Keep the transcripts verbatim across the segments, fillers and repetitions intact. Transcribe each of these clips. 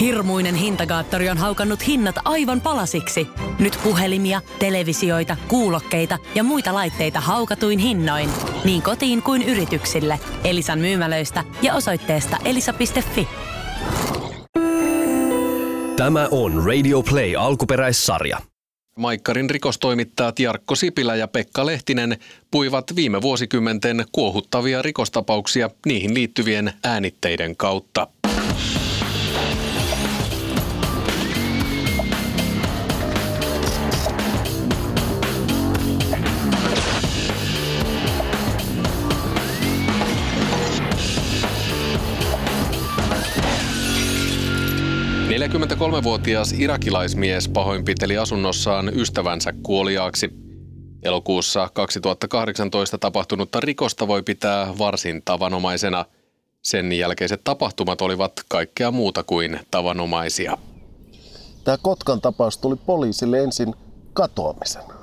Hirmuinen hintakaattori on haukannut hinnat aivan palasiksi. Nyt puhelimia, televisioita, kuulokkeita ja muita laitteita haukatuin hinnoin. Niin kotiin kuin yrityksille. Elisan myymälöistä ja osoitteesta elisa piste fi. Tämä on Radio Play -alkuperäissarja. Maikkarin rikostoimittajat Jarkko Sipilä ja Pekka Lehtinen puivat viime vuosikymmenten kuohuttavia rikostapauksia niihin liittyvien äänitteiden kautta. neljäkymmentäkolmevuotias irakilaismies pahoinpiteli asunnossaan ystävänsä kuoliaaksi. Elokuussa kaksituhattakahdeksantoista tapahtunutta rikosta voi pitää varsin tavanomaisena. Sen jälkeiset tapahtumat olivat kaikkea muuta kuin tavanomaisia. Tämä Kotkan tapaus tuli poliisille ensin katoamisena.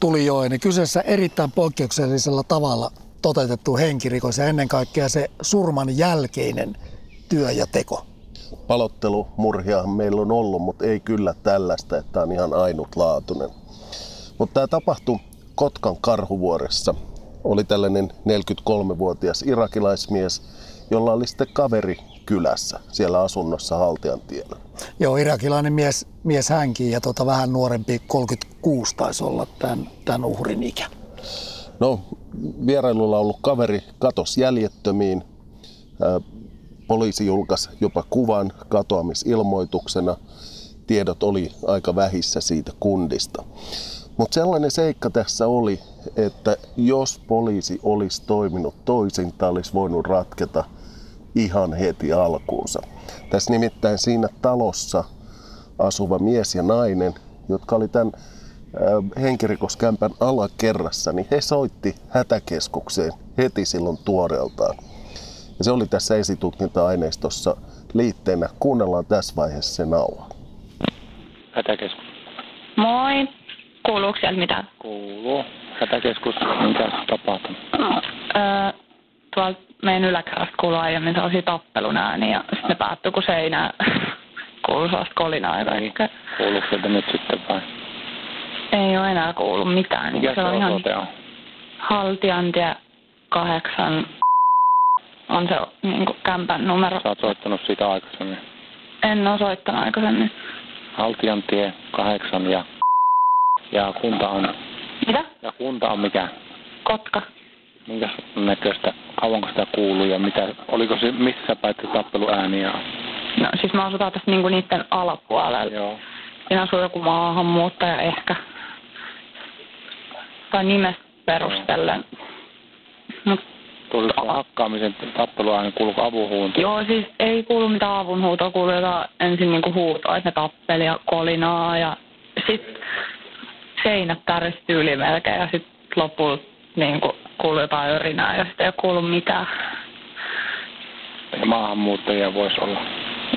Tuli joo, niin kyseessä erittäin poikkeuksellisella tavalla toteutettu henkirikos ja ennen kaikkea se surman jälkeinen työ ja teko. Palottelumurhia meillä on ollut, mutta ei kyllä tällaista, että tämä on ihan ainutlaatuinen. Mutta tämä tapahtui Kotkan Karhuvuoressa. Oli tällainen neljäkymmentäkolmevuotias irakilaismies, jolla oli sitten kaveri kylässä siellä asunnossa Haltiantiellä. Joo, irakilainen mies, mies hänkin ja tota, vähän nuorempi, kolmekymmentäkuusi taisi olla tämän, tämän uhrin ikä. No, vierailulla ollut kaveri katosi jäljettömiin. Poliisi julkaisi jopa kuvan katoamisilmoituksena. Tiedot oli aika vähissä siitä kundista. Mutta sellainen seikka tässä oli, että jos poliisi olisi toiminut toisin, tämä olisi voinut ratketa ihan heti alkuunsa. Tässä nimittäin siinä talossa asuva mies ja nainen, jotka oli tämän henkirikoskämpän alakerrassa, niin he soitti hätäkeskukseen heti silloin tuoreeltaan. Se oli tässä esitutkinta-aineistossa liitteenä. Kuunnellaan tässä vaiheessa se naula. Hätäkeskus. Moi. Kuuluuko sieltä mitään? Kuuluu. Hätäkeskus. Mitäs tapahtuu? No, öö, tuolta meidän yläkerrasta kuului aiemmin sellaisia tappelun ääniä ja sitten ne päättyi kuin seinään. Kuului sellaista kolinaa ja kaikkea. Kuuluuko sieltä nyt sitten vai? Ei ole enää kuullut mitään. Mikä se on ihan osoitea? Haltiantie kahdeksan... On se niin kuin kämpän numero. Sä oot soittanut siitä aikaisemmin? En oo soittanut aikaisemmin. Haltiantie kahdeksan ja... Ja kunta on... Mitä? Ja kunta on mikä? Kotka. Minkä näköistä? Kauanko sitä kuuluu ja mitä? Oliko se missä päätti tappeluääniä? No siis mä asutaan tässä niinku niitten alapuolella. Joo. Siinä asuu joku maahanmuuttaja ehkä. Tai nimestä perustellen. Mut... Tuliko hakkaamisen tappeluääni, kuuluuko avunhuutoa? Joo, siis ei kuulu mitään avunhuutoa, kuului jotain ensin niinku huutoa, että ne tappeli ja kolinaa ja sit seinät täristyi yli melkein ja sit lopulta niinku kuului jotain örinää ja sit ei kuulu mitään. Ja maahanmuuttajia voisi olla?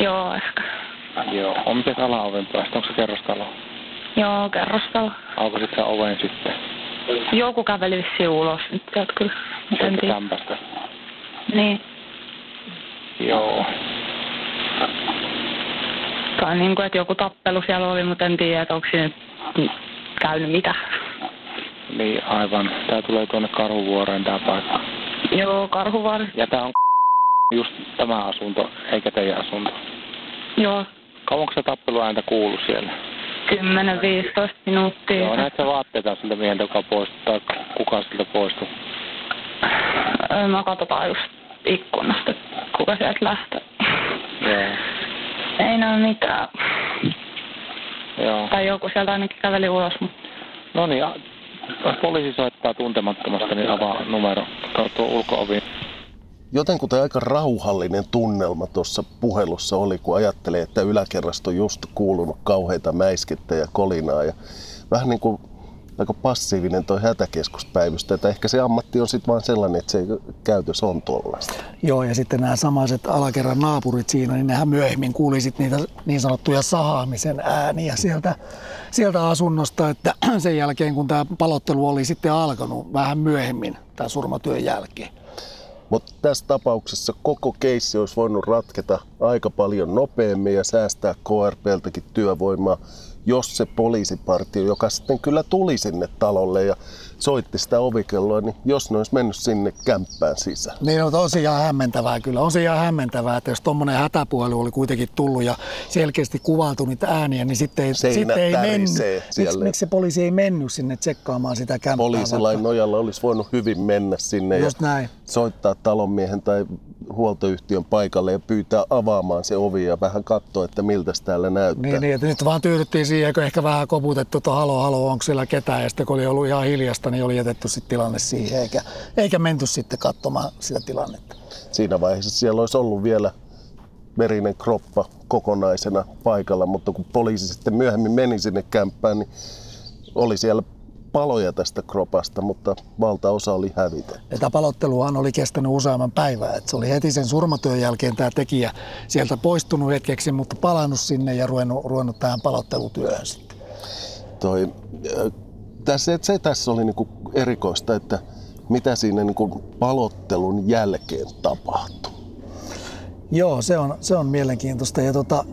Joo, ehkä. Joo, on miten alaoven päästä, onko se kerrostalo? Joo, kerrostalo. Aukasit sä oven sitten? Joku käveli vissiin ulos nyt sieltä kyllä. Sieltä kämpästä? Niin. Joo. Tai niinku, että joku tappelu siellä oli, mutta en tiedä, että onko siinä käynyt mitä. Niin, aivan. Tää tulee tuonne Karhuvuoreen tää paikka. Joo, Karhuvuori. Ja tää on just tämä asunto, eikä teidän asunto. Joo. Kauanko se tappeluääntä kuulu siellä? kymmenen viisitoista minuuttia. Joo, näet sä vaatteita siltä mieheltä, joka poistui, tai kuka siltä poistui? Mä katsotaan just ikkunasta, kuka sieltä lähtee. Joo. Ei näy mitään. Joo. Tai joku sieltä ainakin käveli ulos. No niin, jos poliisi soittaa tuntemattomasta, niin avaa numero. Tuo ulko-ovi. Jotenkin aika rauhallinen tunnelma tuossa puhelussa oli, kun ajattelee, että yläkerrasta on just kuulunut kauheita mäiskettä ja kolinaa. Ja vähän niin kuin aika passiivinen tuo hätäkeskuspäivystä, että ehkä se ammatti on sitten vaan sellainen, että se käytös on tuollaista. Joo, ja sitten nämä samaiset alakerran naapurit siinä, niin nehän myöhemmin kuuli sitten niitä niin sanottuja sahaamisen ääniä sieltä, sieltä asunnosta, että sen jälkeen kun tämä palottelu oli sitten alkanut vähän myöhemmin tämän surmatyön jälkeen. Mutta tässä tapauksessa koko keissi olisi voinut ratketa aika paljon nopeammin ja säästää K R P:ltäkin työvoimaa, jos se poliisipartio, joka sitten kyllä tuli sinne talolle ja soitti sitä ovikelloa, niin jos ne olisi mennyt sinne kämppään sisään. Niin, no, on se ihan hämmentävää kyllä. On se ihan hämmentävää, että jos tuommoinen hätäpuhelu oli kuitenkin tullut ja selkeästi kuvailtu niitä ääniä, niin sitten ei, sitten ei mennyt. Miksi, miksi se poliisi ei mennyt sinne tsekkaamaan sitä kämppää? Poliisilain nojalla olisi voinut hyvin mennä sinne just ja näin. Soittaa talonmiehen tai huoltoyhtiön paikalle ja pyytää avaamaan se ovi ja vähän katsoa, että miltä täällä näyttää. Niin, niin, että nyt vaan tyydyttiin siihen, kun ehkä vähän koputettu, että halo, halo, onko siellä ketään, ja sitten kun oli ollut ihan hiljasta, niin oli jätetty sitten tilanne siihen, eikä, eikä menty sitten katsomaan sitä tilannetta. Siinä vaiheessa siellä olisi ollut vielä verinen kroppa kokonaisena paikalla, mutta kun poliisi sitten myöhemmin meni sinne kämppään, niin oli siellä paloja tästä kropasta, mutta valtaosa oli hävitetty. Tämä palotteluhan oli kestänyt useamman päivää. Et se oli heti sen surmatyön jälkeen tämä tekijä sieltä poistunut hetkeksi, mutta palannut sinne ja ruvennut, ruvennut tähän palottelutyöhön sitten. Toi, tässä, se tässä oli niinku erikoista, että mitä siinä niinku palottelun jälkeen tapahtui. Joo, se on, se on mielenkiintoista. Ja tota,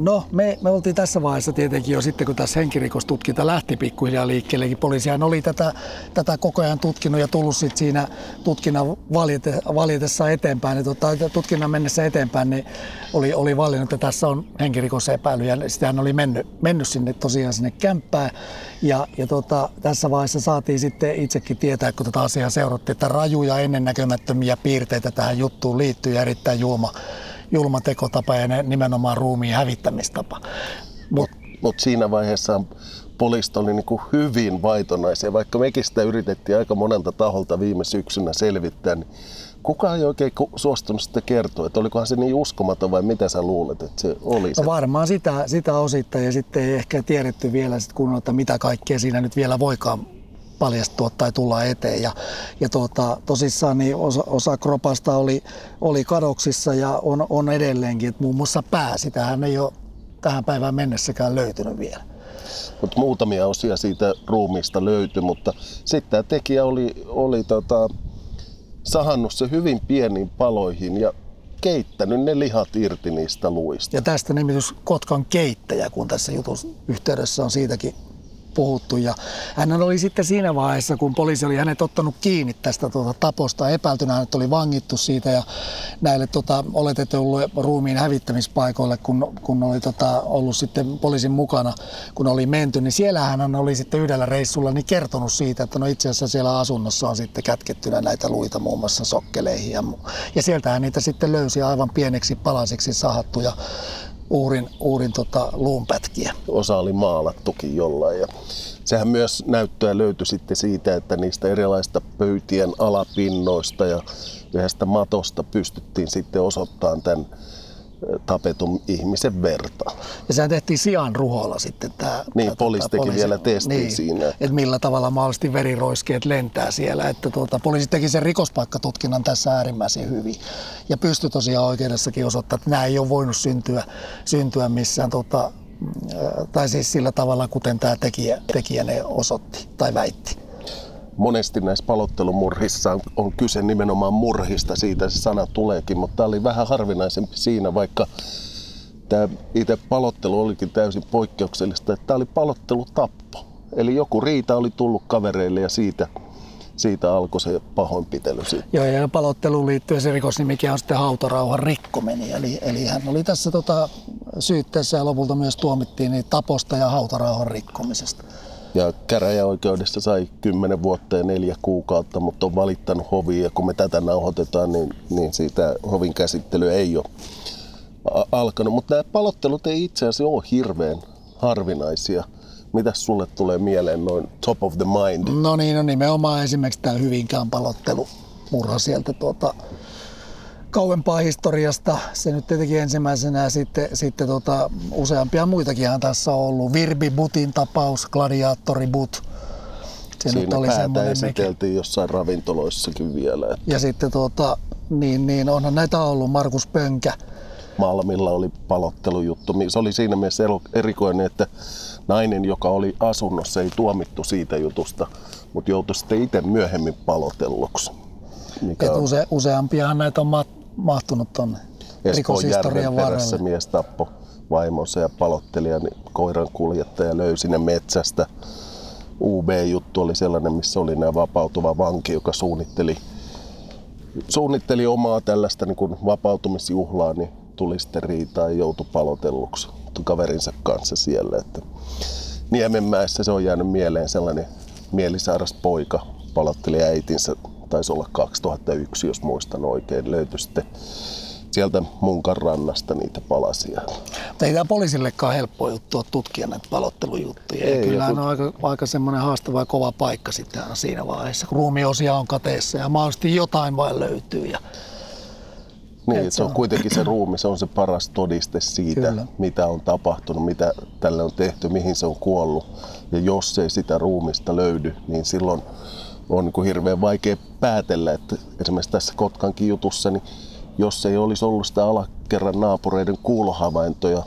no, me, me oltiin tässä vaiheessa tietenkin jo sitten, kun tässä henkirikostutkinta lähti pikkuhiljaa liikkeelle. Poliisihan oli tätä, tätä koko ajan tutkinut ja tullut sit siinä tutkinnan valjete, valjetessa eteenpäin. Ja tota, tutkinnan mennessä eteenpäin niin oli, oli valinnut, että tässä on henkirikosepäily. Ja sitähän oli mennyt, mennyt sinne tosiaan sinne kämppään. Ja, ja tota, tässä vaiheessa saatiin sitten itsekin tietää, kun tätä asiaa seurattiin, että rajuja ennennäkemättömiä piirteitä tähän juttuun liittyy ja erittäin julma. julma tekotapa ja nimenomaan ruumiin hävittämistapa. Mutta Mut siinä vaiheessa poliisit oli niinku hyvin vaitonaisia, vaikka mekin sitä yritettiin aika monelta taholta viime syksynä selvittää, niin kukaan ei oikein suostunut sitä kertoa, että olikohan se niin uskomaton vai mitä sä luulet, että se oli? No varmaan sitä, sitä osittain ja sitten ei ehkä tiedetty vielä sit kunnolla, että mitä kaikkea siinä nyt vielä voikaan paljastua tai tulla eteen. Ja, ja tuota, tosissaan niin osa, osa kropasta oli, oli kadoksissa ja on, on edelleenkin, että muun muassa pää. Sitähän ei ole tähän päivään mennessäkään löytynyt vielä. Mut muutamia osia siitä ruumiista löytyi, mutta sitten tämä tekijä oli, oli tota, sahannut se hyvin pieniin paloihin ja keittänyt ne lihat irti niistä luista. Ja tästä nimitys Kotkan keittäjä, kun tässä jutun yhteydessä on siitäkin puhuttu. Ja hän oli sitten siinä vaiheessa, kun poliisi oli hänet ottanut kiinni tästä tuota taposta epäiltynä, hänet oli vangittu siitä ja näille tuota, oletetuille ruumiin hävittämispaikoille, kun, kun oli tuota, ollut sitten poliisin mukana, kun oli menty, niin siellä hän oli sitten yhdellä reissulla niin kertonut siitä, että no itse asiassa siellä asunnossa on sitten kätkettynä näitä luita muun muassa sokkeleihin ja, ja sieltähän niitä sitten löysi aivan pieneksi palasiksi sahattuja Uurin, uurin tota, luunpätkiä. Osa oli maalattukin jollain. Ja sehän myös näyttöä löytyi sitten siitä, että niistä erilaisista pöytien alapinnoista ja yhdestä matosta pystyttiin sitten osoittamaan tämän tapetun ihmisen verta. Ja sehän tehtiin sian ruholla sitten tämä. Niin, tää, poliisi teki poliisi, vielä testin niin, siinä. Että et millä tavalla mahdollisesti veriroiskeet lentää siellä. Että tuota, poliisi teki sen rikospaikkatutkinnan tässä äärimmäisen hyvin. Ja pystyi tosiaan oikeudessakin osoittamaan, että nämä ei ole voinut syntyä, syntyä missään, tuota, tai siis sillä tavalla, kuten tämä tekijä, tekijä ne osoitti tai väitti. Monesti näissä palottelumurhissa on kyse nimenomaan murhista, siitä se sana tuleekin, mutta tämä oli vähän harvinaisempi siinä, vaikka tämä itse palottelu olikin täysin poikkeuksellista, että tämä oli palottelutappo. Eli joku riita oli tullut kavereille ja siitä, siitä alkoi se pahoinpitely. Siitä. Joo, ja palotteluun liittyen se rikosnimikin on sitten hautarauhan rikkominen. Eli, eli hän oli tässä tota, syytteessä ja lopulta myös tuomittiin niin taposta ja hautarauhan rikkomisesta. Ja käräjäoikeudessa sai kymmenen vuotta ja neljä kuukautta, mutta on valittanut hoviin. Ja kun me tätä nauhoitetaan, niin, niin siitä hovin käsittely ei ole alkanut. Mutta nämä palottelut ei itse asiassa ole hirveän harvinaisia. Mitäs sulle tulee mieleen noin top of the mind? No niin, no nimenomaan esimerkiksi tämä Hyvinkään palottelu, murha sieltä tuota kauempaa historiasta. Se nyt tietenkin ensimmäisenä ja sitten, sitten tota, useampia muitakinhan tässä on ollut. Virbi Butin tapaus, Gladiaattori But. Se siinä oli päätä esiteltiin jossain ravintoloissakin vielä. Että. Ja sitten tota, niin, niin, onhan näitä ollut Markus Pönkä. Malmilla oli palottelujuttu. Se oli siinä mielessä erikoinen, että nainen, joka oli asunnossa, ei tuomittu siitä jutusta, mutta joutui sitten itse myöhemmin palotelluksi. Mikä on? Use, useampiahan näitä on ma- mahtunut tuonne rikoshistorian varrelle. Mies tappoi vaimonsa ja palottelijan koiran kuljettaja löysi ne metsästä. U B-juttu oli sellainen, missä oli nämä vapautuva vanki, joka suunnitteli, suunnitteli omaa tällaista niin kuin vapautumisjuhlaa, niin tuli sitten riitaa ja joutui palotelluksi kaverinsa kanssa siellä. Että Niemenmäessä se on jäänyt mieleen sellainen mielisairas poika, palotteli äitinsä, taisi olla kaksituhattayksi, jos muistan oikein, löytyi sitten sieltä Munkan rannasta niitä palasia. Ei tämä poliisillekaan helppo juttu tutkia näitä palottelujuttuja. Ei, kyllä kun... on aika, aika semmoinen haastava ja kova paikka sitten siinä vaiheessa, kun ruumiosia on kateessa ja mahdollisesti jotain vain löytyy. Ja... Niin, se on kuitenkin se ruumi, se on se paras todiste siitä, kyllä, mitä on tapahtunut, mitä tälle on tehty, mihin se on kuollut. Ja jos ei sitä ruumista löydy, niin silloin on niin hirveän vaikea päätellä, että esimerkiksi tässä Kotkankin jutussa, niin jos ei olisi ollut sitä alakerran naapureiden kuulohavaintoja,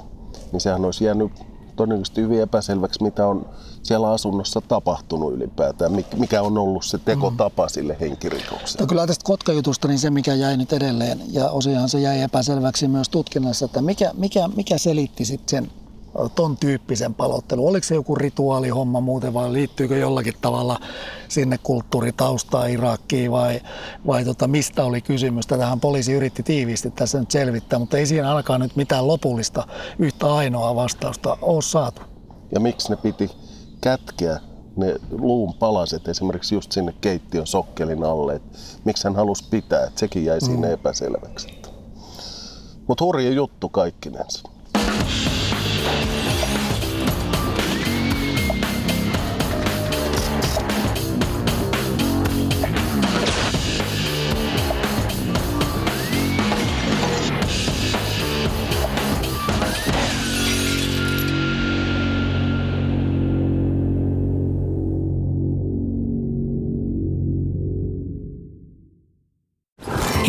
niin sehän olisi jäänyt todennäköisesti hyvin epäselväksi, mitä on siellä asunnossa tapahtunut ylipäätään, mikä on ollut se tekotapa mm. sille henkirikokselle. No, kyllä tästä Kotka-jutusta niin se, mikä jäi nyt edelleen, ja osinhan se jäi epäselväksi myös tutkinnassa, että mikä, mikä, mikä selitti sitten sen ton tyyppisen palottelun. Oliko se joku rituaalihomma muuten vai liittyykö jollakin tavalla sinne kulttuuritaustaan Irakiin vai, vai tota, mistä oli kysymys? Tätähän poliisi yritti tiiviisti tässä nyt selvittää, mutta ei siinä alkaa nyt mitään lopullista yhtä ainoa vastausta ole saatu. Ja miksi ne piti kätkeä ne luun palaset esimerkiksi just sinne keittiön sokkelin alle? Miksi hän halusi pitää? Et sekin jäi siinä mm. epäselväksi. Mutta hurja juttu kaikkinensa.